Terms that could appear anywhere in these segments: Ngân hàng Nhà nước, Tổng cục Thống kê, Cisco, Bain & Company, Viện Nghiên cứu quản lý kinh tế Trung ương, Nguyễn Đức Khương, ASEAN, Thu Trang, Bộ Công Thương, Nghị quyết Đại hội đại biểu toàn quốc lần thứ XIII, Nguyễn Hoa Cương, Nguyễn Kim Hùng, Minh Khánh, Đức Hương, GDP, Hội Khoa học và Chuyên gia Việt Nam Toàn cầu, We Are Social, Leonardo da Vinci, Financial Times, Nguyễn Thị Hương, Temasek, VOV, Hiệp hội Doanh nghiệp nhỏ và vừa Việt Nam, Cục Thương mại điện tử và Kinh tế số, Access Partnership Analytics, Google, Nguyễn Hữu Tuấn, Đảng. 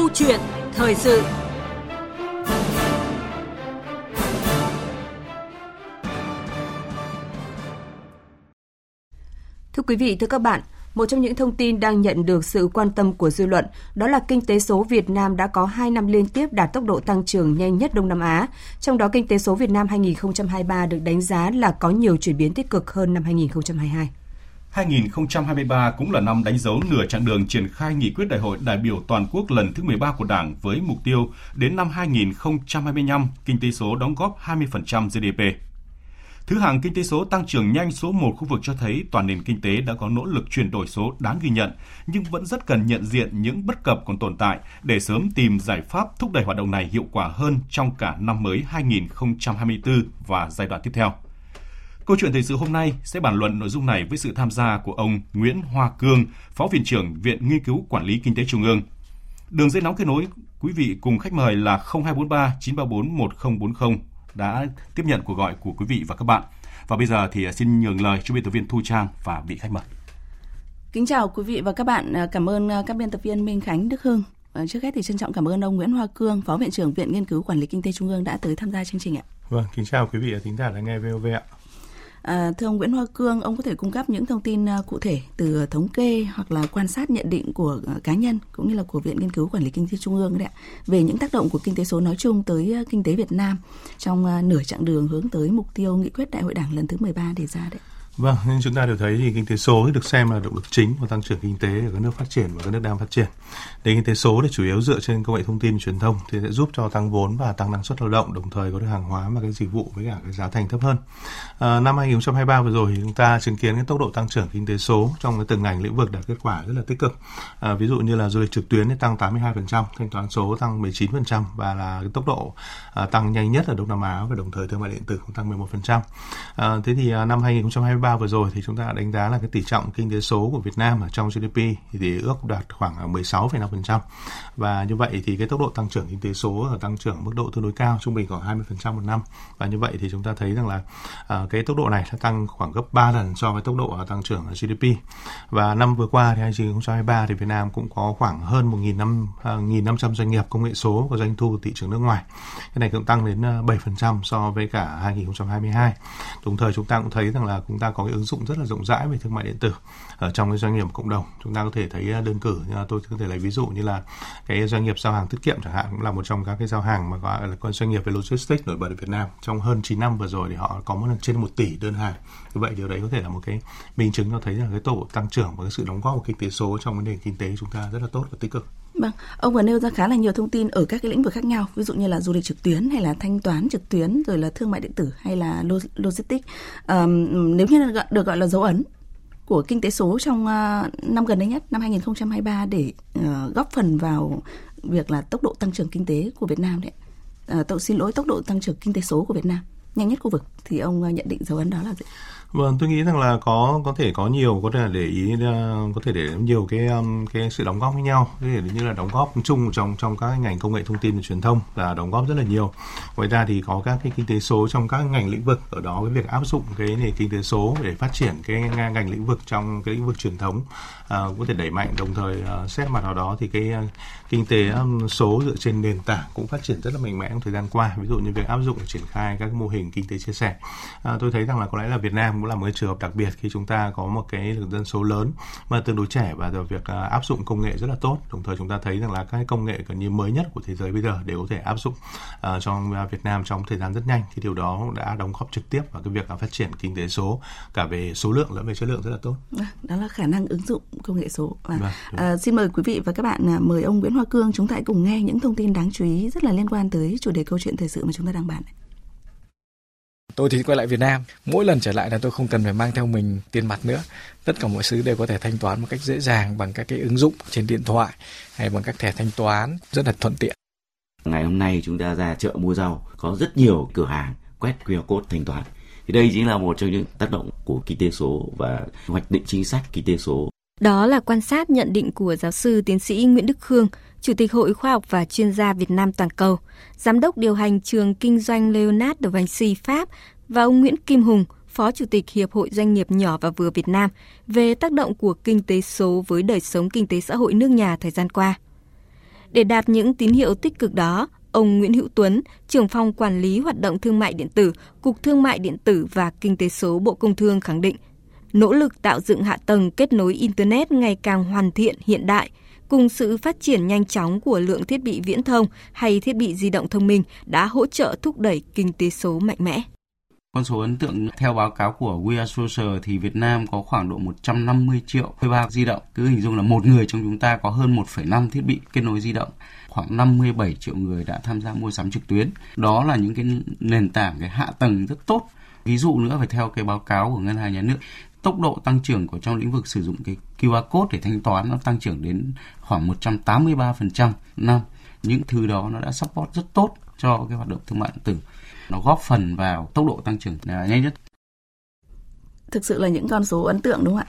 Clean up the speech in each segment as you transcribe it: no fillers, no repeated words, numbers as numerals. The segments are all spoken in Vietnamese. Câu chuyện thời sự. Thưa quý vị, thưa các bạn, một trong những thông tin đang nhận được sự quan tâm của dư luận đó là kinh tế số Việt Nam đã có 2 năm liên tiếp đạt tốc độ tăng trưởng nhanh nhất Đông Nam Á. Trong đó, kinh tế số Việt Nam 2023 được đánh giá là có nhiều chuyển biến tích cực hơn năm 2022. 2023 cũng là năm đánh dấu nửa chặng đường triển khai Nghị quyết Đại hội đại biểu toàn quốc lần thứ XIII của Đảng với mục tiêu đến năm 2025, kinh tế số đóng góp 20% GDP. Thứ hạng kinh tế số tăng trưởng nhanh số 1 khu vực cho thấy toàn nền kinh tế đã có nỗ lực chuyển đổi số đáng ghi nhận, nhưng vẫn rất cần nhận diện những bất cập còn tồn tại để sớm tìm giải pháp thúc đẩy hoạt động này hiệu quả hơn trong cả năm mới 2024 và giai đoạn tiếp theo. Câu chuyện thời sự hôm nay sẽ bàn luận nội dung này với sự tham gia của ông Nguyễn Hoa Cương, Phó Viện trưởng Viện Nghiên cứu Quản lý Kinh tế Trung ương. Đường dây nóng kết nối quý vị cùng khách mời là 0243 934 1040. Đã tiếp nhận cuộc gọi của quý vị và các bạn. Và bây giờ thì xin nhường lời cho biên tập viên Thu Trang và vị khách mời. Kính chào quý vị và các bạn. Cảm ơn các biên tập viên Minh Khánh, Đức Hương. Trước hết thì trân trọng cảm ơn ông Nguyễn Hoa Cương, Phó Viện trưởng Viện Nghiên cứu Quản lý Kinh tế Trung ương đã tới tham gia chương trình ạ. Vâng, kính chào quý vị thính giả đã nghe VOV ạ. Thưa ông Nguyễn Hoa Cương, ông có thể cung cấp những thông tin cụ thể từ thống kê hoặc là quan sát nhận định của cá nhân cũng như là của Viện Nghiên cứu Quản lý Kinh tế Trung ương đấy ạ, về những tác động của kinh tế số nói chung tới kinh tế Việt Nam trong nửa chặng đường hướng tới mục tiêu Nghị quyết Đại hội Đảng lần thứ 13 đề ra đấy. Vâng, nên chúng ta đều thấy thì kinh tế số được xem là động lực chính của tăng trưởng kinh tế ở các nước phát triển và các nước đang phát triển. Để kinh tế số thì chủ yếu dựa trên công nghệ thông tin truyền thông thì sẽ giúp cho tăng vốn và tăng năng suất lao động, đồng thời có được hàng hóa và các dịch vụ với cả cái giá thành thấp hơn. Năm 2023 vừa rồi thì chúng ta chứng kiến cái tốc độ tăng trưởng kinh tế số trong cái từng ngành lĩnh vực đạt kết quả rất là tích cực. Ví dụ như là du lịch trực tuyến thì tăng 82%, thanh toán số tăng 19% và là cái tốc độ tăng nhanh nhất ở Đông Nam Á, và đồng thời thương mại điện tử cũng tăng 11%. Thế thì năm 2023 vừa rồi thì chúng ta đánh giá là cái tỷ trọng kinh tế số của Việt Nam ở trong GDP thì ước đạt khoảng 16,5%, và như vậy thì cái tốc độ tăng trưởng kinh tế số ở tăng trưởng mức độ tương đối cao, trung bình khoảng 20% một năm, và như vậy thì chúng ta thấy rằng là cái tốc độ này đã tăng khoảng gấp 3 lần so với tốc độ tăng trưởng GDP. Và năm vừa qua thì 2023 thì Việt Nam cũng có khoảng hơn 1.500 doanh nghiệp công nghệ số có doanh thu thị trường nước ngoài, cái này cũng tăng đến 7% so với cả 2022. Đồng thời chúng ta cũng thấy rằng là chúng ta có cái ứng dụng rất là rộng rãi về thương mại điện tử ở trong cái doanh nghiệp cộng đồng. Chúng ta có thể thấy đơn cử, tôi có thể lấy ví dụ như là cái doanh nghiệp giao hàng tiết kiệm chẳng hạn, cũng là một trong các cái giao hàng mà gọi là con doanh nghiệp về logistics nổi bật ở Việt Nam. Trong hơn 9 năm vừa rồi thì họ có trên 1 tỷ đơn hàng. Như vậy điều đấy có thể là một cái minh chứng cho thấy là cái tốc độ tăng trưởng và cái sự đóng góp của kinh tế số trong cái nền kinh tế chúng ta rất là tốt và tích cực. Vâng, ông vừa nêu ra khá là nhiều thông tin ở các cái lĩnh vực khác nhau, ví dụ như là du lịch trực tuyến hay là thanh toán trực tuyến, rồi là thương mại điện tử hay là logistics. Nếu như được gọi là dấu ấn của kinh tế số trong năm gần đây nhất, năm 2023, để góp phần vào việc là tốc độ tăng trưởng kinh tế của Việt Nam đấy. Tốc độ tăng trưởng kinh tế số của Việt Nam nhanh nhất khu vực, thì ông nhận định dấu ấn đó là gì? Vâng, tôi nghĩ rằng là có thể để nhiều cái sự đóng góp với nhau, có thể như là đóng góp chung trong các ngành công nghệ thông tin và truyền thông là đóng góp rất là nhiều. Ngoài ra thì có các cái kinh tế số trong các ngành lĩnh vực, ở đó cái việc áp dụng cái nền kinh tế số để phát triển cái ngành lĩnh vực trong cái lĩnh vực truyền thống có thể đẩy mạnh, đồng thời xét mặt nào đó thì cái kinh tế số dựa trên nền tảng cũng phát triển rất là mạnh mẽ trong thời gian qua, ví dụ như việc áp dụng và triển khai các mô hình kinh tế chia sẻ. Tôi thấy rằng là có lẽ là Việt Nam cũng là một cái trường hợp đặc biệt khi chúng ta có một cái lượng dân số lớn mà tương đối trẻ, và việc áp dụng công nghệ rất là tốt. Đồng thời chúng ta thấy rằng là các công nghệ gần như mới nhất của thế giới bây giờ đều có thể áp dụng trong Việt Nam trong thời gian rất nhanh, thì điều đó đã đóng góp trực tiếp vào cái việc phát triển kinh tế số cả về số lượng lẫn về chất lượng rất là tốt. Đó là khả năng ứng dụng công nghệ số. Xin mời quý vị và các bạn, mời ông Nguyễn Hoa Cương, chúng ta hãy cùng nghe những thông tin đáng chú ý rất là liên quan tới chủ đề câu chuyện thời sự mà chúng ta đang bàn. Tôi thì quay lại Việt Nam, mỗi lần trở lại là tôi không cần phải mang theo mình tiền mặt nữa. Tất cả mọi thứ đều có thể thanh toán một cách dễ dàng bằng các cái ứng dụng trên điện thoại hay bằng các thẻ thanh toán, rất là thuận tiện. Ngày hôm nay chúng ta ra chợ mua rau, có rất nhiều cửa hàng quét QR code thanh toán. Thì đây chính là một trong những tác động của kinh tế số và hoạch định chính sách kinh tế số. Đó là quan sát nhận định của giáo sư tiến sĩ Nguyễn Đức Khương, Chủ tịch Hội Khoa học và Chuyên gia Việt Nam Toàn cầu, Giám đốc điều hành trường kinh doanh Leonardo da Vinci Pháp, và ông Nguyễn Kim Hùng, Phó Chủ tịch Hiệp hội Doanh nghiệp nhỏ và vừa Việt Nam, về tác động của kinh tế số với đời sống kinh tế xã hội nước nhà thời gian qua. Để đạt những tín hiệu tích cực đó, ông Nguyễn Hữu Tuấn, trưởng phòng quản lý hoạt động thương mại điện tử, Cục Thương mại điện tử và Kinh tế số Bộ Công Thương khẳng định, nỗ lực tạo dựng hạ tầng kết nối Internet ngày càng hoàn thiện hiện đại, cùng sự phát triển nhanh chóng của lượng thiết bị viễn thông hay thiết bị di động thông minh đã hỗ trợ thúc đẩy kinh tế số mạnh mẽ. Con số ấn tượng, theo báo cáo của We Are Social thì Việt Nam có khoảng độ 150 triệu thuê bao di động. Cứ hình dung là một người trong chúng ta có hơn 1,5 thiết bị kết nối di động. Khoảng 57 triệu người đã tham gia mua sắm trực tuyến. Đó là những cái nền tảng, cái hạ tầng rất tốt. Ví dụ nữa, phải theo cái báo cáo của Ngân hàng Nhà nước, tốc độ tăng trưởng của trong lĩnh vực sử dụng cái QR code để thanh toán nó tăng trưởng đến khoảng 183% năm. Những thứ đó nó đã support rất tốt cho cái hoạt động thương mại điện tử. Nó góp phần vào tốc độ tăng trưởng nhanh nhất. Thực sự là những con số ấn tượng, đúng không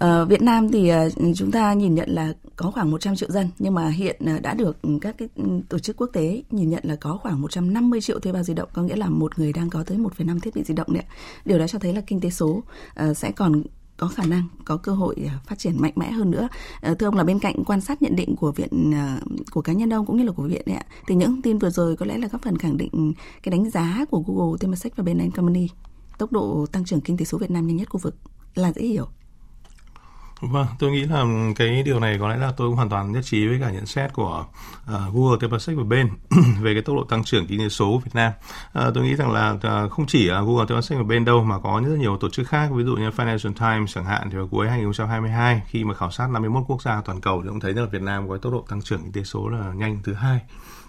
ạ? Việt Nam thì chúng ta nhìn nhận là có khoảng 100 triệu dân, nhưng mà hiện đã được các cái tổ chức quốc tế nhìn nhận là có khoảng 150 triệu thuê bao di động, có nghĩa là một người đang có tới 1,5 thiết bị di động đấy. Điều đó cho thấy là kinh tế số sẽ còn có khả năng, có cơ hội phát triển mạnh mẽ hơn nữa. Thưa ông, là bên cạnh quan sát nhận định của viện, của cá nhân ông cũng như là của viện đấy ạ, thì những thông tin vừa rồi có lẽ là góp phần khẳng định cái đánh giá của Google, Temasek và Bain & Company, tốc độ tăng trưởng kinh tế số Việt Nam nhanh nhất khu vực là dễ hiểu. Vâng, tôi nghĩ là cái điều này có lẽ là tôi cũng hoàn toàn nhất trí với cả nhận xét của Google, Temasek và Bain về cái tốc độ tăng trưởng kinh tế số Việt Nam. Tôi nghĩ rằng là không chỉ Google, Temasek và Bain đâu mà có rất nhiều tổ chức khác, ví dụ như Financial Times chẳng hạn, thì vào cuối 2022 khi mà khảo sát 51 quốc gia toàn cầu thì cũng thấy là Việt Nam có tốc độ tăng trưởng kinh tế số là nhanh thứ hai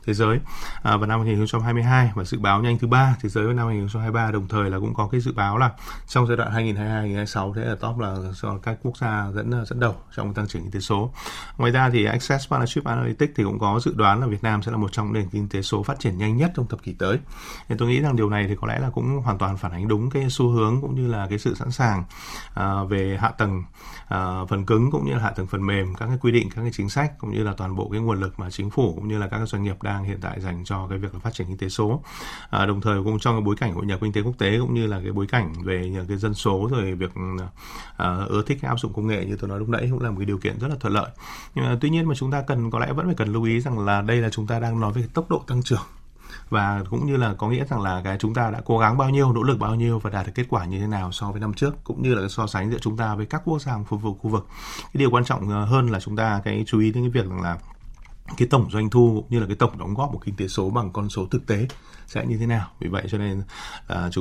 thế giới vào năm 2022 và dự báo nhanh thứ ba thế giới vào năm 2023. Đồng thời là cũng có cái dự báo là trong giai đoạn 2022-2026 thế là top là các quốc gia dẫn đầu trong tăng trưởng kinh tế số. Ngoài ra thì Access Partnership Analytics thì cũng có dự đoán là Việt Nam sẽ là một trong nền kinh tế số phát triển nhanh nhất trong thập kỷ tới. Nên tôi nghĩ rằng điều này thì có lẽ là cũng hoàn toàn phản ánh đúng cái xu hướng cũng như là cái sự sẵn sàng về hạ tầng phần cứng cũng như là hạ tầng phần mềm, các cái quy định, các cái chính sách cũng như là toàn bộ cái nguồn lực mà chính phủ cũng như là các doanh nghiệp đang hiện tại dành cho cái việc là phát triển kinh tế số. Đồng thời cũng trong cái bối cảnh hội nhập kinh tế quốc tế cũng như là cái bối cảnh về cái dân số rồi việc ưa thích áp dụng công nghệ như tôi nói lúc nãy cũng là một cái điều kiện rất là thuận lợi. Nhưng mà tuy nhiên mà chúng ta có lẽ vẫn phải cần lưu ý rằng là đây là chúng ta đang nói về tốc độ tăng trưởng, và cũng như là có nghĩa rằng là cái chúng ta đã cố gắng bao nhiêu, nỗ lực bao nhiêu và đạt được kết quả như thế nào so với năm trước, cũng như là so sánh giữa chúng ta với các quốc gia khu vực. Cái điều quan trọng hơn là chúng ta cái chú ý đến cái việc rằng là cái tổng doanh thu cũng như là cái tổng đóng góp của kinh tế số bằng con số thực tế sẽ như thế nào. Vì vậy cho nên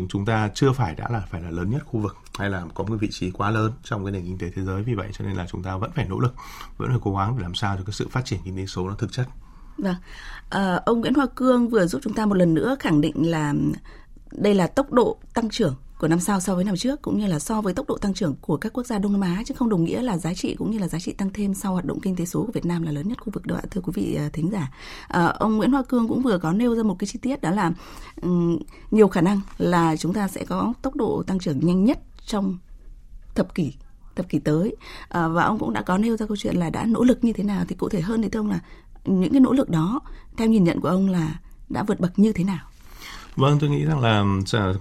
chúng ta chưa phải là lớn nhất khu vực hay là có một vị trí quá lớn trong cái nền kinh tế thế giới. Vì vậy cho nên là chúng ta vẫn phải nỗ lực, vẫn phải cố gắng để làm sao cho cái sự phát triển kinh tế số nó thực chất. Vâng, ông Nguyễn Hoa Cương vừa giúp chúng ta một lần nữa khẳng định là đây là tốc độ tăng trưởng của năm sau so với năm trước, cũng như là so với tốc độ tăng trưởng của các quốc gia Đông Nam Á, chứ không đồng nghĩa là giá trị cũng như là giá trị tăng thêm sau hoạt động kinh tế số của Việt Nam là lớn nhất khu vực đó, thưa quý vị thính giả. Ông Nguyễn Hoa Cương cũng vừa có nêu ra một cái chi tiết, đó là nhiều khả năng là chúng ta sẽ có tốc độ tăng trưởng nhanh nhất trong thập kỷ tới, và ông cũng đã có nêu ra câu chuyện là đã nỗ lực như thế nào. Thì cụ thể hơn thì thưa ông là những cái nỗ lực đó theo nhìn nhận của ông là đã vượt bậc như thế nào? Vâng, tôi nghĩ rằng là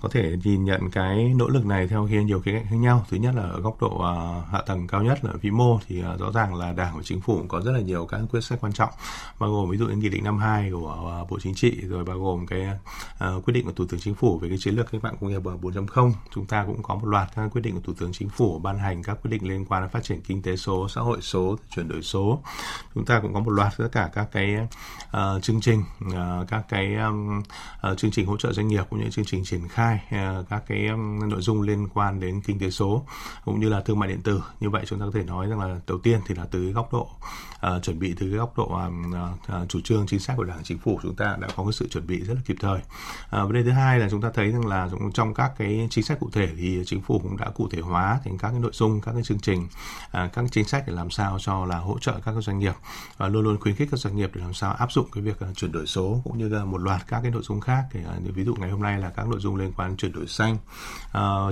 có thể nhìn nhận cái nỗ lực này theo nhiều khía cạnh khác nhau. Thứ nhất là ở góc độ hạ tầng cao nhất là vĩ mô thì rõ ràng là Đảng và Chính phủ cũng có rất là nhiều các quyết sách quan trọng, bao gồm ví dụ như Nghị định 52 của Bộ Chính trị, rồi bao gồm cái quyết định của Thủ tướng Chính phủ về cái chiến lược cách mạng công nghiệp 4.0. Chúng ta cũng có một loạt các quyết định của Thủ tướng Chính phủ ban hành các quyết định liên quan đến phát triển kinh tế số, xã hội số, chuyển đổi số. Chúng ta cũng có một loạt tất cả các cái chương trình hỗ trợ doanh nghiệp cũng như chương trình triển khai các cái nội dung liên quan đến kinh tế số cũng như là thương mại điện tử. Như vậy chúng ta có thể nói rằng là đầu tiên thì là từ cái góc độ chuẩn bị, từ cái góc độ chủ trương chính sách của Đảng Chính phủ, chúng ta đã có cái sự chuẩn bị rất là kịp thời. Vấn đề thứ hai là chúng ta thấy rằng là trong các cái chính sách cụ thể thì Chính phủ cũng đã cụ thể hóa thành các cái nội dung, các cái chương trình, các chính sách để làm sao cho là hỗ trợ các doanh nghiệp và luôn luôn khuyến khích các doanh nghiệp để làm sao áp dụng cái việc chuyển đổi số cũng như là một loạt các cái nội dung khác. Ví dụ ngày hôm nay là các nội dung liên quan đến chuyển đổi xanh,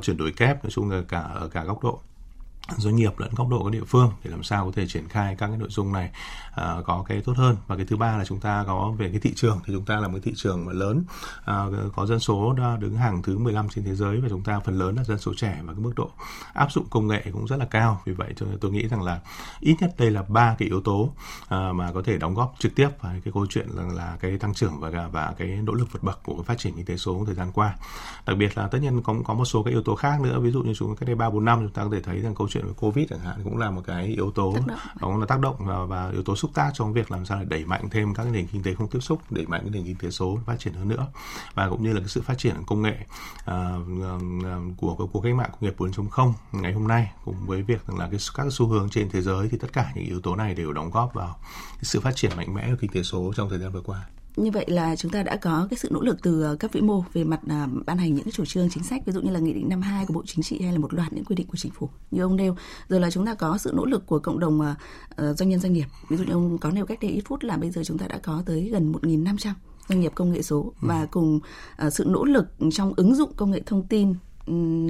chuyển đổi kép, nói chung là cả ở cả góc độ doanh nghiệp lẫn góc độ các địa phương để làm sao có thể triển khai các cái nội dung này có cái tốt hơn. Và cái thứ ba là chúng ta có về cái thị trường, thì chúng ta là một thị trường mà lớn, có dân số đứng hàng thứ 15 trên thế giới và chúng ta phần lớn là dân số trẻ và cái mức độ áp dụng công nghệ cũng rất là cao. Vì vậy tôi nghĩ rằng là ít nhất đây là ba cái yếu tố mà có thể đóng góp trực tiếp vào cái câu chuyện là cái tăng trưởng và cái nỗ lực vượt bậc của phát triển kinh tế số thời gian qua. Đặc biệt là tất nhiên cũng có một số cái yếu tố khác nữa, ví dụ như chúng cách đây 3-4 năm chúng ta có thể thấy rằng câu chuyện với Covid chẳng hạn cũng là một cái yếu tố đó là tác động và yếu tố xúc tác trong việc làm sao để đẩy mạnh thêm các nền kinh tế không tiếp xúc, đẩy mạnh cái nền kinh tế số phát triển hơn nữa, và cũng như là cái sự phát triển công nghệ của cuộc cách mạng công nghiệp 4.0 ngày hôm nay, cùng với việc là các xu hướng trên thế giới, thì tất cả những yếu tố này đều đóng góp vào cái sự phát triển mạnh mẽ của kinh tế số trong thời gian vừa qua. Như vậy là chúng ta đã có cái sự nỗ lực từ cấp vĩ mô về mặt ban hành những cái chủ trương chính sách, ví dụ như là Nghị định 52 của Bộ Chính trị hay là một loạt những quy định của Chính phủ như ông nêu. Rồi là chúng ta có sự nỗ lực của cộng đồng doanh nhân doanh nghiệp. Ví dụ như ông có nêu cách đây ít phút là bây giờ chúng ta đã có tới gần 1.500 doanh nghiệp công nghệ số, và cùng sự nỗ lực trong ứng dụng công nghệ thông tin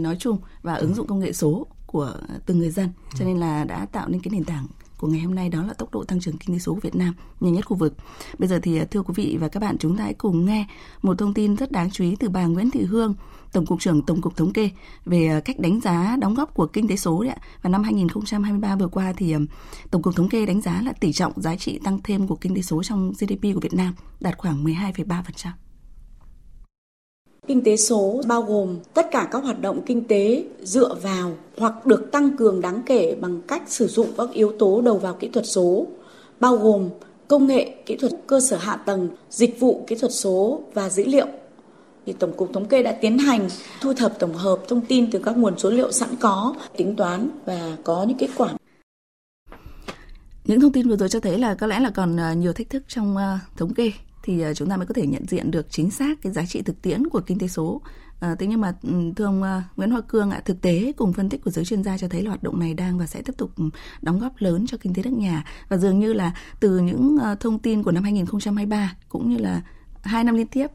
nói chung và ứng dụng công nghệ số của từng người dân. Cho nên là đã tạo nên cái nền tảng của ngày hôm nay, đó là tốc độ tăng trưởng kinh tế số của Việt Nam nhanh nhất khu vực. Bây giờ thì thưa quý vị và các bạn, chúng ta hãy cùng nghe một thông tin rất đáng chú ý từ bà Nguyễn Thị Hương, Tổng cục trưởng Tổng cục Thống kê, về cách đánh giá đóng góp của kinh tế số đấy ạ. Và năm 2023 vừa qua thì Tổng cục Thống kê đánh giá là tỷ trọng giá trị tăng thêm của kinh tế số trong GDP của Việt Nam đạt khoảng 12,3%. Kinh tế số bao gồm tất cả các hoạt động kinh tế dựa vào hoặc được tăng cường đáng kể bằng cách sử dụng các yếu tố đầu vào kỹ thuật số, bao gồm công nghệ, kỹ thuật, cơ sở hạ tầng, dịch vụ kỹ thuật số và dữ liệu. Thì Tổng cục Thống kê đã tiến hành thu thập tổng hợp thông tin từ các nguồn số liệu sẵn có, tính toán và có những kết quả. Những thông tin vừa rồi cho thấy là có lẽ là còn nhiều thách thức trong thống kê, thì chúng ta mới có thể nhận diện được chính xác cái giá trị thực tiễn của kinh tế số. Thế nhưng mà thưa ông Nguyễn Hoa Cương ạ, thực tế cùng phân tích của giới chuyên gia cho thấy là hoạt động này đang và sẽ tiếp tục đóng góp lớn cho kinh tế nước nhà, và dường như là từ những thông tin của năm 2023 cũng như là 2 năm liên tiếp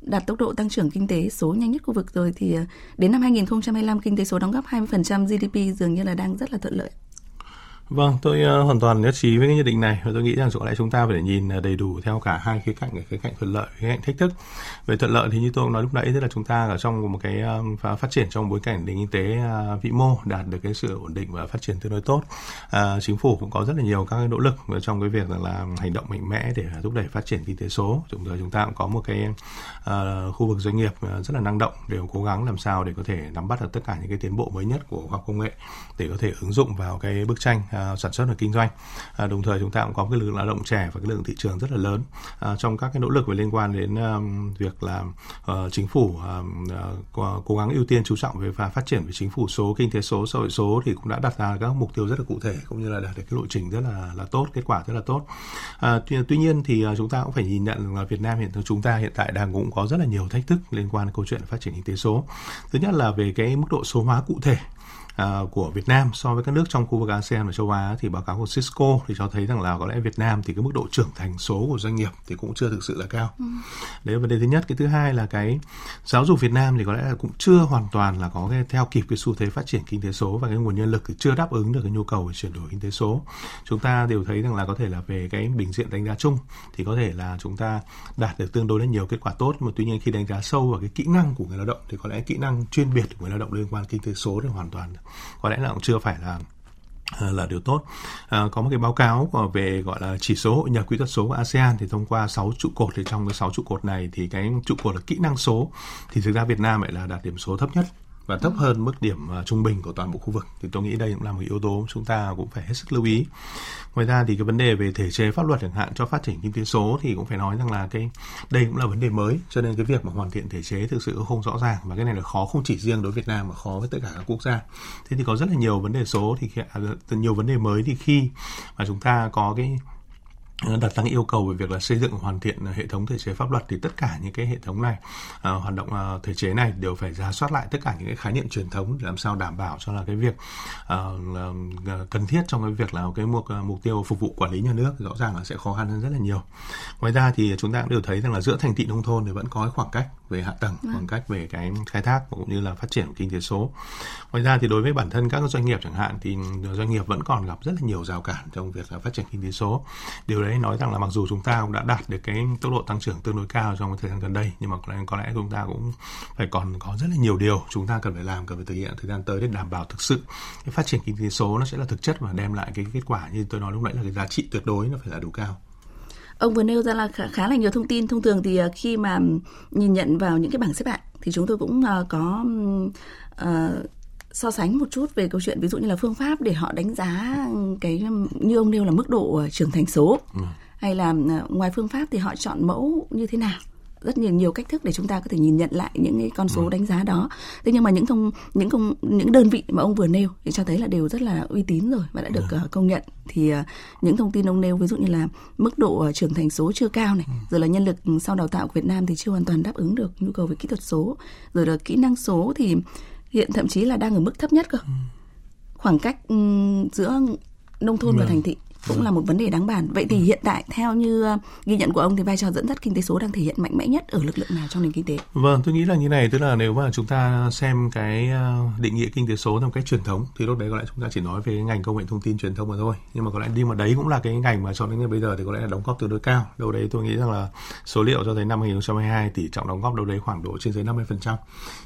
đạt tốc độ tăng trưởng kinh tế số nhanh nhất khu vực rồi, thì đến năm 2025 kinh tế số đóng góp 20% GDP dường như là đang rất là thuận lợi. Vâng, tôi hoàn toàn nhất trí với cái nhận định này, và tôi nghĩ rằng chúng ta phải nhìn đầy đủ theo cả hai khía cạnh, khía cạnh thuận lợi, khía cạnh thách thức. Về thuận lợi thì như tôi nói lúc nãy, tức là chúng ta ở trong một cái phát triển trong bối cảnh nền kinh tế vĩ mô đạt được cái sự ổn định và phát triển tương đối tốt. Chính phủ cũng có rất là nhiều các cái nỗ lực trong cái việc là hành động mạnh mẽ để thúc đẩy phát triển kinh tế số. Chúng ta cũng có một cái khu vực doanh nghiệp rất là năng động, đều cố gắng làm sao để có thể nắm bắt được tất cả những cái tiến bộ mới nhất của khoa học công nghệ để có thể ứng dụng vào cái bức tranh sản xuất và kinh doanh. Đồng thời chúng ta cũng có cái lượng lao động trẻ và cái lượng thị trường rất là lớn. Trong các cái nỗ lực về liên quan đến việc là chính phủ cố gắng ưu tiên chú trọng về phát triển về chính phủ số, kinh tế số, xã hội số, thì cũng đã đặt ra các mục tiêu rất là cụ thể, cũng như là đạt được cái lộ trình rất là tốt, kết quả rất là tốt. Tuy nhiên thì chúng ta cũng phải nhìn nhận là Việt Nam hiện tại đang cũng có rất là nhiều thách thức liên quan đến câu chuyện phát triển kinh tế số. Thứ nhất là về cái mức độ số hóa cụ thể của Việt Nam so với các nước trong khu vực ASEAN và châu Á, thì báo cáo của Cisco thì cho thấy rằng là có lẽ Việt Nam thì cái mức độ trưởng thành số của doanh nghiệp thì cũng chưa thực sự là cao. Đấy là vấn đề thứ nhất. Cái thứ hai là cái giáo dục Việt Nam thì có lẽ là cũng chưa hoàn toàn là có cái theo kịp cái xu thế phát triển kinh tế số, và cái nguồn nhân lực thì chưa đáp ứng được cái nhu cầu về chuyển đổi kinh tế số. Chúng ta đều thấy rằng là có thể là về cái bình diện đánh giá chung thì có thể là chúng ta đạt được tương đối là nhiều kết quả tốt, mà tuy nhiên khi đánh giá sâu vào cái kỹ năng của người lao động thì có lẽ kỹ năng chuyên biệt của người lao động liên quan kinh tế số thì hoàn toàn có lẽ là cũng chưa phải là điều tốt. Có một cái báo cáo về gọi là chỉ số hội nhập kỹ thuật số của ASEAN thì thông qua 6 trụ cột, thì trong cái 6 trụ cột này thì cái trụ cột là kỹ năng số thì thực ra Việt Nam lại là đạt điểm số thấp nhất và thấp hơn mức điểm trung bình của toàn bộ khu vực. Thì tôi nghĩ đây cũng là một yếu tố chúng ta cũng phải hết sức lưu ý. Ngoài ra thì cái vấn đề về thể chế pháp luật chẳng hạn cho phát triển kinh tế số thì cũng phải nói rằng là đây cũng là vấn đề mới, cho nên cái việc mà hoàn thiện thể chế thực sự không rõ ràng, và cái này là khó không chỉ riêng đối với Việt Nam mà khó với tất cả các quốc gia. Thế thì có rất là nhiều vấn đề mới thì khi mà chúng ta có cái đặt ra yêu cầu về việc là xây dựng hoàn thiện hệ thống thể chế pháp luật, thì tất cả những cái hệ thống này, hoạt động thể chế này đều phải rà soát lại tất cả những cái khái niệm truyền thống để làm sao đảm bảo cho là cái việc cần thiết trong cái việc là cái mục tiêu phục vụ quản lý nhà nước rõ ràng là sẽ khó khăn hơn rất là nhiều. Ngoài ra thì chúng ta cũng đều thấy rằng là giữa thành thị nông thôn thì vẫn có cái khoảng cách về hạ tầng, khoảng cách về cái khai thác cũng như là phát triển kinh tế số. Ngoài ra thì đối với bản thân các doanh nghiệp chẳng hạn thì doanh nghiệp vẫn còn gặp rất là nhiều rào cản trong việc là phát triển kinh tế số. Điều đấy nói rằng là mặc dù chúng ta cũng đã đạt được cái tốc độ tăng trưởng tương đối cao trong thời gian gần đây, nhưng mà có lẽ chúng ta cũng phải còn có rất là nhiều điều chúng ta cần phải làm, cần phải thực hiện thời gian tới để đảm bảo thực sự cái phát triển kinh tế số nó sẽ là thực chất và đem lại cái kết quả như tôi nói lúc nãy là cái giá trị tuyệt đối nó phải là đủ cao. Ông vừa nêu ra là khá là nhiều thông tin. Thông thường thì khi mà nhìn nhận vào những cái bảng xếp hạng thì chúng tôi cũng có so sánh một chút về câu chuyện ví dụ như là phương pháp để họ đánh giá cái như ông nêu là mức độ trưởng thành số, hay là ngoài phương pháp thì họ chọn mẫu như thế nào. Rất nhiều cách thức để chúng ta có thể nhìn nhận lại những cái con số đánh giá đó. Thế nhưng mà những đơn vị mà ông vừa nêu thì cho thấy là đều rất là uy tín rồi và đã được công nhận. Thì những thông tin ông nêu ví dụ như là mức độ trưởng thành số chưa cao này, rồi là nhân lực sau đào tạo của Việt Nam thì chưa hoàn toàn đáp ứng được nhu cầu về kỹ thuật số, rồi là kỹ năng số thì hiện thậm chí là đang ở mức thấp nhất cơ. Khoảng cách giữa nông thôn và thành thị cũng là một vấn đề đáng bàn. Vậy thì hiện tại theo như ghi nhận của ông thì vai trò dẫn dắt kinh tế số đang thể hiện mạnh mẽ nhất ở lực lượng nào trong nền kinh tế? Vâng, tôi nghĩ là như này, tức là nếu mà chúng ta xem cái định nghĩa kinh tế số theo cách truyền thống thì lúc đấy có lẽ chúng ta chỉ nói về ngành công nghệ thông tin truyền thông mà thôi. Nhưng mà có lẽ đi mà đấy cũng là cái ngành mà cho đến bây giờ thì có lẽ là đóng góp tương đối cao. Đâu đấy tôi nghĩ rằng là số liệu cho thấy năm 2022 tỷ trọng đóng góp đâu đấy khoảng độ trên dưới 50%.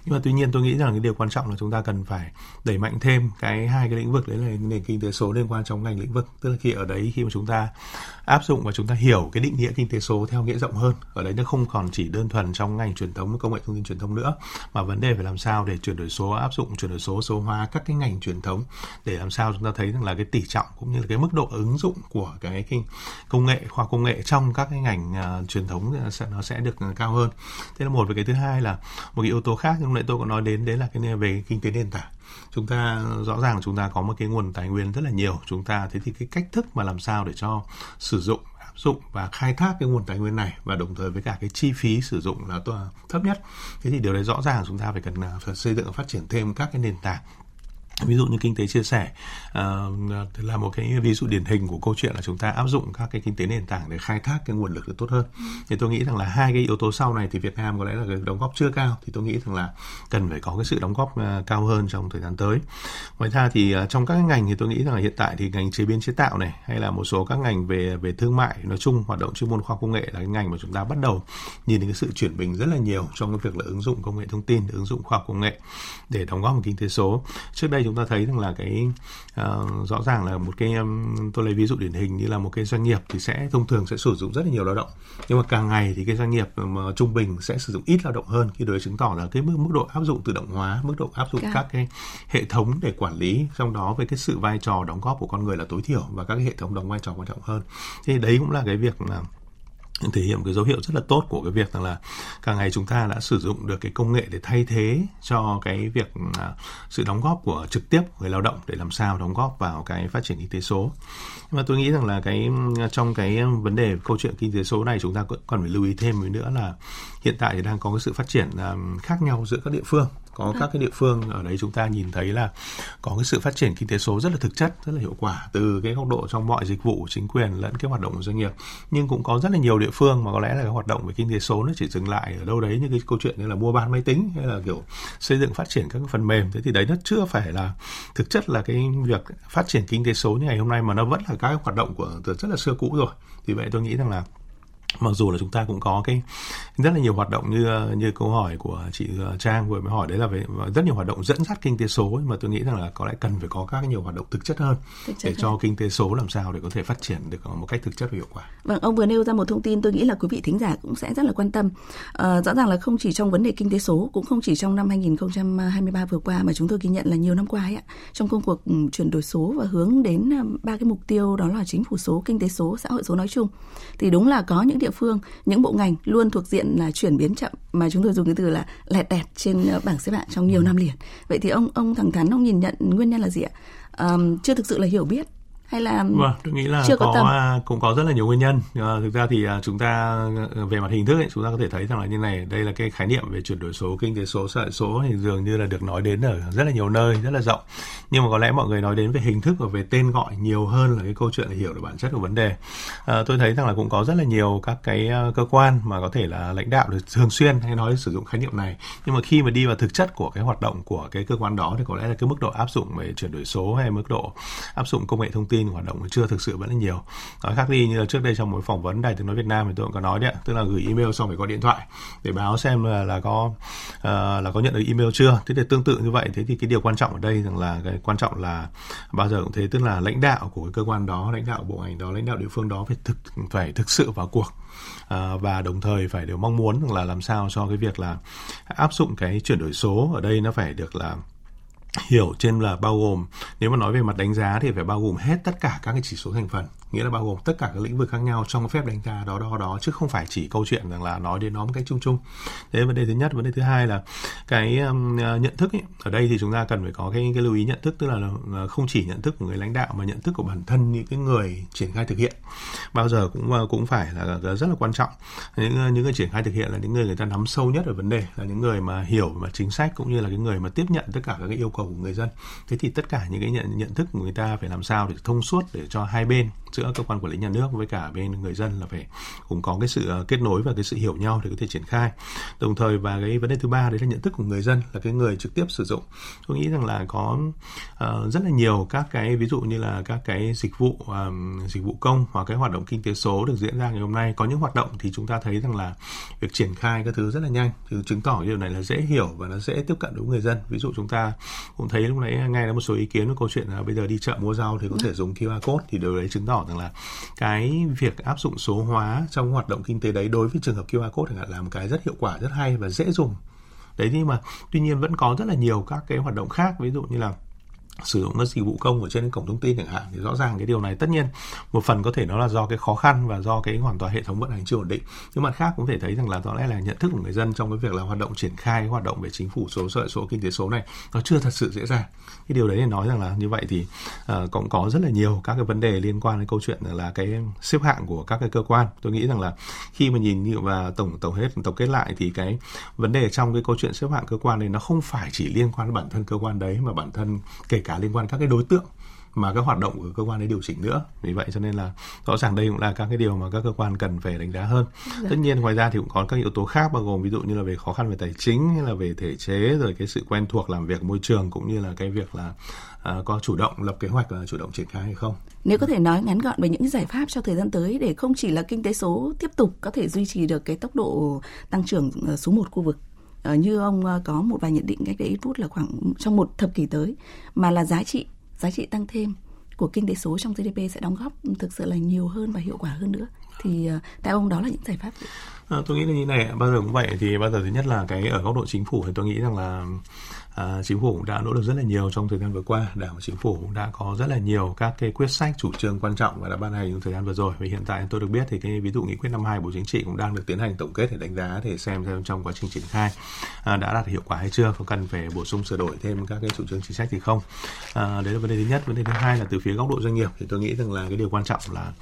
Nhưng mà tuy nhiên tôi nghĩ rằng cái điều quan trọng là chúng ta cần phải đẩy mạnh thêm cái hai cái lĩnh vực đấy là nền kinh tế số liên quan trong ngành lĩnh vực. Tức là khi ở đấy khi mà chúng ta áp dụng và chúng ta hiểu cái định nghĩa kinh tế số theo nghĩa rộng hơn, ở đấy nó không còn chỉ đơn thuần trong ngành truyền thống công nghệ thông tin truyền thống nữa, mà vấn đề phải làm sao để chuyển đổi số, áp dụng chuyển đổi số, số hóa các cái ngành truyền thống để làm sao chúng ta thấy rằng là cái tỷ trọng cũng như là cái mức độ ứng dụng của cái công nghệ, khoa công nghệ trong các cái ngành truyền thống nó sẽ được cao hơn. Thế là một. Và cái thứ hai là một cái yếu tố khác lúc nãy tôi có nói đến, đấy là cái về kinh tế nền tảng. Chúng ta rõ ràng chúng ta có một cái nguồn tài nguyên rất là nhiều, chúng ta thế thì cái cách thức mà làm sao để cho sử dụng, áp dụng và khai thác cái nguồn tài nguyên này và đồng thời với cả cái chi phí sử dụng là thấp nhất. Thế thì điều đấy rõ ràng chúng ta phải cần xây dựng và phát triển thêm các cái nền tảng. Ví dụ như kinh tế chia sẻ là một cái ví dụ điển hình của câu chuyện là chúng ta áp dụng các cái kinh tế nền tảng để khai thác cái nguồn lực được tốt hơn. Thì tôi nghĩ rằng là hai cái yếu tố sau này thì Việt Nam có lẽ là cái đóng góp chưa cao, thì tôi nghĩ rằng là cần phải có cái sự đóng góp cao hơn trong thời gian tới. Ngoài ra thì trong các ngành thì tôi nghĩ rằng là hiện tại thì ngành chế biến chế tạo này, hay là một số các ngành về thương mại nói chung, hoạt động chuyên môn khoa công nghệ là cái ngành mà chúng ta bắt đầu nhìn thấy cái sự chuyển mình rất là nhiều trong cái việc là ứng dụng công nghệ thông tin, ứng dụng khoa học công nghệ để đóng góp vào kinh tế số. Trước đây chúng ta thấy rằng là cái rõ ràng là một cái tôi lấy ví dụ điển hình như là một cái doanh nghiệp thì sẽ thông thường sẽ sử dụng rất là nhiều lao động, nhưng mà càng ngày thì cái doanh nghiệp mà trung bình sẽ sử dụng ít lao động hơn. Khi đó chứng tỏ là cái mức độ áp dụng tự động hóa, mức độ áp dụng các cái hệ thống để quản lý, trong đó với cái sự vai trò đóng góp của con người là tối thiểu và các cái hệ thống đóng vai trò quan trọng hơn. Thì đấy cũng là cái việc mà thể hiện cái dấu hiệu rất là tốt của cái việc rằng là càng ngày chúng ta đã sử dụng được cái công nghệ để thay thế cho cái việc sự đóng góp của trực tiếp người lao động để làm sao đóng góp vào cái phát triển kinh tế số. Nhưng mà tôi nghĩ rằng là trong cái vấn đề câu chuyện kinh tế số này chúng ta còn phải lưu ý thêm với nữa là hiện tại thì đang có cái sự phát triển khác nhau giữa các địa phương. Có các cái địa phương ở đấy chúng ta nhìn thấy là có cái sự phát triển kinh tế số rất là thực chất, rất là hiệu quả từ cái góc độ trong mọi dịch vụ, chính quyền lẫn cái hoạt động của doanh nghiệp. Nhưng cũng có rất là nhiều địa phương mà có lẽ là cái hoạt động về kinh tế số nó chỉ dừng lại ở đâu đấy như cái câu chuyện như là mua bán máy tính hay là kiểu xây dựng phát triển các cái phần mềm. Thế thì đấy nó chưa phải là thực chất là cái việc phát triển kinh tế số như ngày hôm nay, mà nó vẫn là các cái hoạt động của từ rất là xưa cũ rồi. Thì vậy tôi nghĩ rằng là mặc dù là chúng ta cũng có cái rất là nhiều hoạt động như câu hỏi của chị Trang vừa mới hỏi đấy là về rất nhiều hoạt động dẫn dắt kinh tế số, nhưng mà tôi nghĩ rằng là có lẽ cần phải có các nhiều hoạt động thực chất hơn để cho kinh tế số làm sao để có thể phát triển được một cách thực chất và hiệu quả. Vâng, ông vừa nêu ra một thông tin tôi nghĩ là quý vị thính giả cũng sẽ rất là quan tâm. Rõ ràng là không chỉ trong vấn đề kinh tế số, cũng không chỉ trong năm 2023 vừa qua mà chúng tôi ghi nhận là nhiều năm qua ấy, trong công cuộc chuyển đổi số và hướng đến ba cái mục tiêu đó là chính phủ số, kinh tế số, xã hội số nói chung, thì đúng là có những địa phương, những bộ ngành luôn thuộc diện là chuyển biến chậm, mà chúng tôi dùng cái từ là lẹt đẹt trên bảng xếp hạng trong nhiều năm liền. Vậy thì ông thẳng thắn, ông nhìn nhận nguyên nhân là gì ạ? Chưa thực sự là hiểu biết hay là tôi nghĩ là chưa có tầm? Cũng có rất là nhiều nguyên nhân. Thực ra thì chúng ta về mặt hình thức ấy, chúng ta có thể thấy rằng là như này, đây là cái khái niệm về chuyển đổi số, kinh tế số, xã hội số thì dường như là được nói đến ở rất là nhiều nơi, rất là rộng. Nhưng mà có lẽ mọi người nói đến về hình thức và về tên gọi nhiều hơn là cái câu chuyện là hiểu được bản chất của vấn đề. Tôi thấy rằng là cũng có rất là nhiều các cái cơ quan mà có thể là lãnh đạo được thường xuyên hay nói sử dụng khái niệm này. Nhưng mà khi mà đi vào thực chất của cái hoạt động của cái cơ quan đó thì có lẽ là cái mức độ áp dụng về chuyển đổi số hay mức độ áp dụng công nghệ thông tin hoạt động chưa thực sự vẫn là nhiều. Nói khác đi như là trước đây trong một phỏng vấn Đài Tiếng nói Việt Nam thì tôi cũng có nói đấy, tức là gửi email xong phải có điện thoại để báo xem là có nhận được email chưa. Thế thì tương tự như vậy, thế thì cái điều quan trọng ở đây rằng là cái quan trọng là bao giờ cũng thế, tức là lãnh đạo của cái cơ quan đó, lãnh đạo bộ ngành đó, lãnh đạo địa phương đó phải thực sự vào cuộc. Và đồng thời phải đều mong muốn là làm sao cho cái việc là áp dụng cái chuyển đổi số ở đây nó phải được là hiểu trên là bao gồm, nếu mà nói về mặt đánh giá thì phải bao gồm hết tất cả các cái chỉ số thành phần, nghĩa là bao gồm tất cả các lĩnh vực khác nhau trong phép đánh giá đó chứ không phải chỉ câu chuyện rằng là nói đến nó một cách chung chung. Thế vấn đề thứ nhất. Vấn đề thứ hai là cái nhận thức ấy. Ở đây thì chúng ta cần phải có cái lưu ý nhận thức, tức là không chỉ nhận thức của người lãnh đạo mà nhận thức của bản thân những cái người triển khai thực hiện bao giờ cũng phải là rất là quan trọng. Những người triển khai thực hiện là những người ta nắm sâu nhất ở vấn đề, là những người mà hiểu về chính sách cũng như là cái người mà tiếp nhận tất cả các yêu cầu của người dân. Thế thì tất cả những cái nhận thức của người ta phải làm sao để thông suốt để cho hai bên giữa cơ quan quản lý nhà nước với cả bên người dân là phải cũng có cái sự kết nối và cái sự hiểu nhau để có thể triển khai. Đồng thời và cái vấn đề thứ ba đấy là nhận thức của người dân, là cái người trực tiếp sử dụng. Tôi nghĩ rằng là có rất là nhiều các cái ví dụ như là các cái dịch vụ công hoặc cái hoạt động kinh tế số được diễn ra ngày hôm nay. Có những hoạt động thì chúng ta thấy rằng là việc triển khai các thứ rất là nhanh, thì chứng tỏ điều này là dễ hiểu và nó dễ tiếp cận đối với người dân. Ví dụ chúng ta cũng thấy lúc nãy ngay là một số ý kiến về câu chuyện là bây giờ đi chợ mua rau thì có thể dùng QR code, thì điều đấy chứng tỏ rằng là cái việc áp dụng số hóa trong hoạt động kinh tế đấy đối với trường hợp QR code là một cái rất hiệu quả, rất hay và dễ dùng. Đấy, nhưng mà tuy nhiên vẫn có rất là nhiều các cái hoạt động khác, ví dụ như là sử dụng các dịch vụ công ở trên cổng thông tin chẳng hạn, thì rõ ràng cái điều này tất nhiên một phần có thể nó là do cái khó khăn và do cái hoàn toàn hệ thống vận hành chưa ổn định, nhưng mặt khác cũng thể thấy rằng là có lẽ là nhận thức của người dân trong cái việc là hoạt động triển khai hoạt động về chính phủ số, xã hội số, kinh tế số này nó chưa thật sự dễ dàng. Cái điều đấy thì nói rằng là như vậy thì cũng có rất là nhiều các cái vấn đề liên quan đến câu chuyện là cái xếp hạng của các cái cơ quan. Tôi nghĩ rằng là khi mà nhìn và tổng kết lại thì cái vấn đề trong cái câu chuyện xếp hạng cơ quan này nó không phải chỉ liên quan đến bản thân cơ quan đấy mà bản thân kể cả liên quan các cái đối tượng mà các hoạt động của cơ quan ấy điều chỉnh nữa. Vì vậy cho nên là rõ ràng đây cũng là các cái điều mà các cơ quan cần phải đánh giá hơn. Dạ. Tất nhiên ngoài ra thì cũng có các yếu tố khác bao gồm ví dụ như là về khó khăn về tài chính hay là về thể chế, rồi cái sự quen thuộc làm việc môi trường, cũng như là cái việc là có chủ động lập kế hoạch và chủ động triển khai hay không. Nếu có thể nói ngắn gọn về những giải pháp trong thời gian tới để không chỉ là kinh tế số tiếp tục có thể duy trì được cái tốc độ tăng trưởng số 1 khu vực, như ông có một vài nhận định cách đây ít phút là khoảng trong một thập kỷ tới, mà là giá trị tăng thêm của kinh tế số trong GDP sẽ đóng góp thực sự là nhiều hơn và hiệu quả hơn nữa, thì tại ông đó là những giải pháp. Tôi nghĩ là như này, bao giờ cũng vậy, thì bao giờ thứ nhất là cái ở góc độ chính phủ thì tôi nghĩ rằng là chính phủ cũng đã nỗ lực rất là nhiều trong thời gian vừa qua. Đảng và chính phủ cũng đã có rất là nhiều các cái quyết sách, chủ trương quan trọng và đã ban hành trong thời gian vừa rồi. Và hiện tại tôi được biết thì cái ví dụ nghị quyết 52 Bộ Chính trị cũng đang được tiến hành tổng kết để đánh giá, để xem trong quá trình triển khai đã đạt hiệu quả hay chưa, có cần phải bổ sung sửa đổi thêm các cái chủ trương chính sách thì không. Đấy là vấn đề thứ nhất. Vấn đề thứ hai là từ phía góc độ doanh nghiệp thì tôi nghĩ rằng là cái điều quan trọng là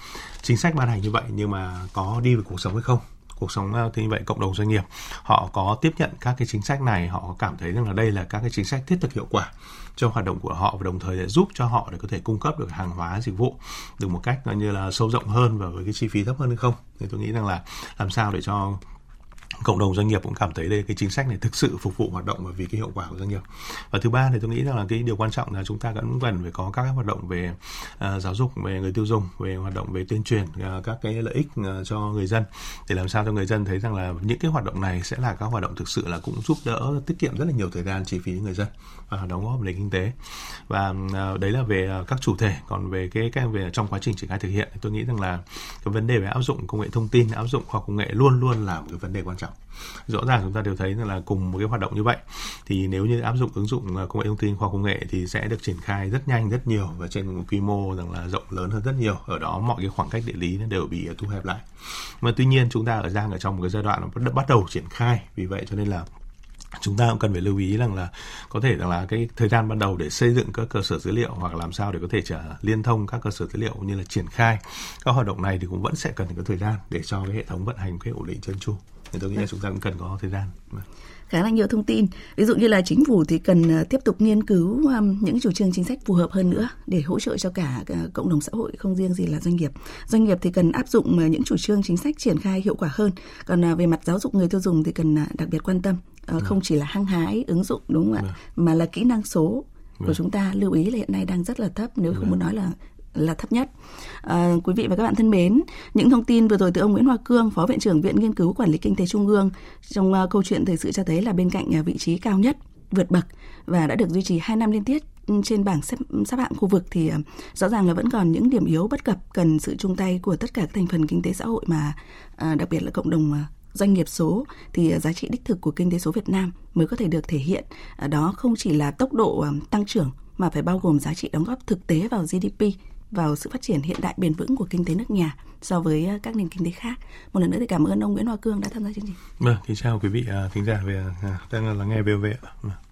chính sách ban hành như vậy nhưng mà có đi với cuộc sống hay không. Cuộc sống thì như vậy, cộng đồng doanh nghiệp họ có tiếp nhận các cái chính sách này, họ có cảm thấy rằng là đây là các cái chính sách thiết thực hiệu quả trong hoạt động của họ, và đồng thời để giúp cho họ để có thể cung cấp được hàng hóa dịch vụ được một cách như là sâu rộng hơn và với cái chi phí thấp hơn hay không. Thì tôi nghĩ rằng là làm sao để cho cộng đồng doanh nghiệp cũng cảm thấy đây cái chính sách này thực sự phục vụ hoạt động và vì cái hiệu quả của doanh nghiệp. Và thứ ba thì tôi nghĩ rằng là cái điều quan trọng là chúng ta cũng cần phải có các cái hoạt động về giáo dục về người tiêu dùng, về hoạt động về tuyên truyền các cái lợi ích cho người dân, để làm sao cho người dân thấy rằng là những cái hoạt động này sẽ là các hoạt động thực sự là cũng giúp đỡ tiết kiệm rất là nhiều thời gian, chi phí người dân và đóng góp nền kinh tế. Và đấy là về các chủ thể. Còn về cái về trong quá trình triển khai thực hiện thì tôi nghĩ rằng là cái vấn đề về áp dụng công nghệ thông tin, áp dụng khoa học công nghệ luôn luôn là một cái vấn đề quan trọng. Rõ ràng chúng ta đều thấy rằng là cùng một cái hoạt động như vậy thì nếu như áp dụng ứng dụng công nghệ thông tin, khoa học công nghệ thì sẽ được triển khai rất nhanh, rất nhiều và trên một quy mô rằng là rộng lớn hơn rất nhiều. Ở đó mọi cái khoảng cách địa lý nó đều bị thu hẹp lại. Mà tuy nhiên chúng ta đang ở trong một cái giai đoạn bắt đầu triển khai. Vì vậy cho nên là chúng ta cũng cần phải lưu ý rằng là có thể rằng là cái thời gian ban đầu để xây dựng các cơ sở dữ liệu hoặc làm sao để có thể liên thông các cơ sở dữ liệu như là triển khai các hoạt động này thì cũng vẫn sẽ cần cái thời gian để cho cái hệ thống vận hành cái ổn định chân chu. Thì tôi nghĩ là chúng ta cũng cần có thời gian. Khá là nhiều thông tin. Ví dụ như là chính phủ thì cần tiếp tục nghiên cứu những chủ trương chính sách phù hợp hơn nữa để hỗ trợ cho cả cộng đồng xã hội, không riêng gì là doanh nghiệp. Doanh nghiệp thì cần áp dụng những chủ trương chính sách triển khai hiệu quả hơn. Còn về mặt giáo dục người tiêu dùng thì cần đặc biệt quan tâm. Không chỉ là hăng hái ứng dụng, đúng không ạ? Mà là kỹ năng số của chúng ta, lưu ý là hiện nay đang rất là thấp, nếu không muốn nói là thấp nhất. Quý vị và các bạn thân mến, những thông tin vừa rồi từ ông Nguyễn Hoa Cương, Phó Viện trưởng Viện Nghiên cứu Quản lý Kinh tế Trung ương, trong câu chuyện thời sự cho thấy là bên cạnh vị trí cao nhất, vượt bậc và đã được duy trì 2 năm liên tiếp trên bảng xếp hạng khu vực, thì rõ ràng là vẫn còn những điểm yếu bất cập cần sự chung tay của tất cả các thành phần kinh tế xã hội, mà đặc biệt là cộng đồng doanh nghiệp số, thì giá trị đích thực của kinh tế số Việt Nam mới có thể được thể hiện. Đó không chỉ là tốc độ tăng trưởng mà phải bao gồm giá trị đóng góp thực tế vào GDP, vào sự phát triển hiện đại bền vững của kinh tế nước nhà so với các nền kinh tế khác. Một lần nữa thì cảm ơn ông Nguyễn Hoa Cương đã tham gia chương trình. Vâng, kính chào quý vị thính giả đang lắng nghe VOV ạ.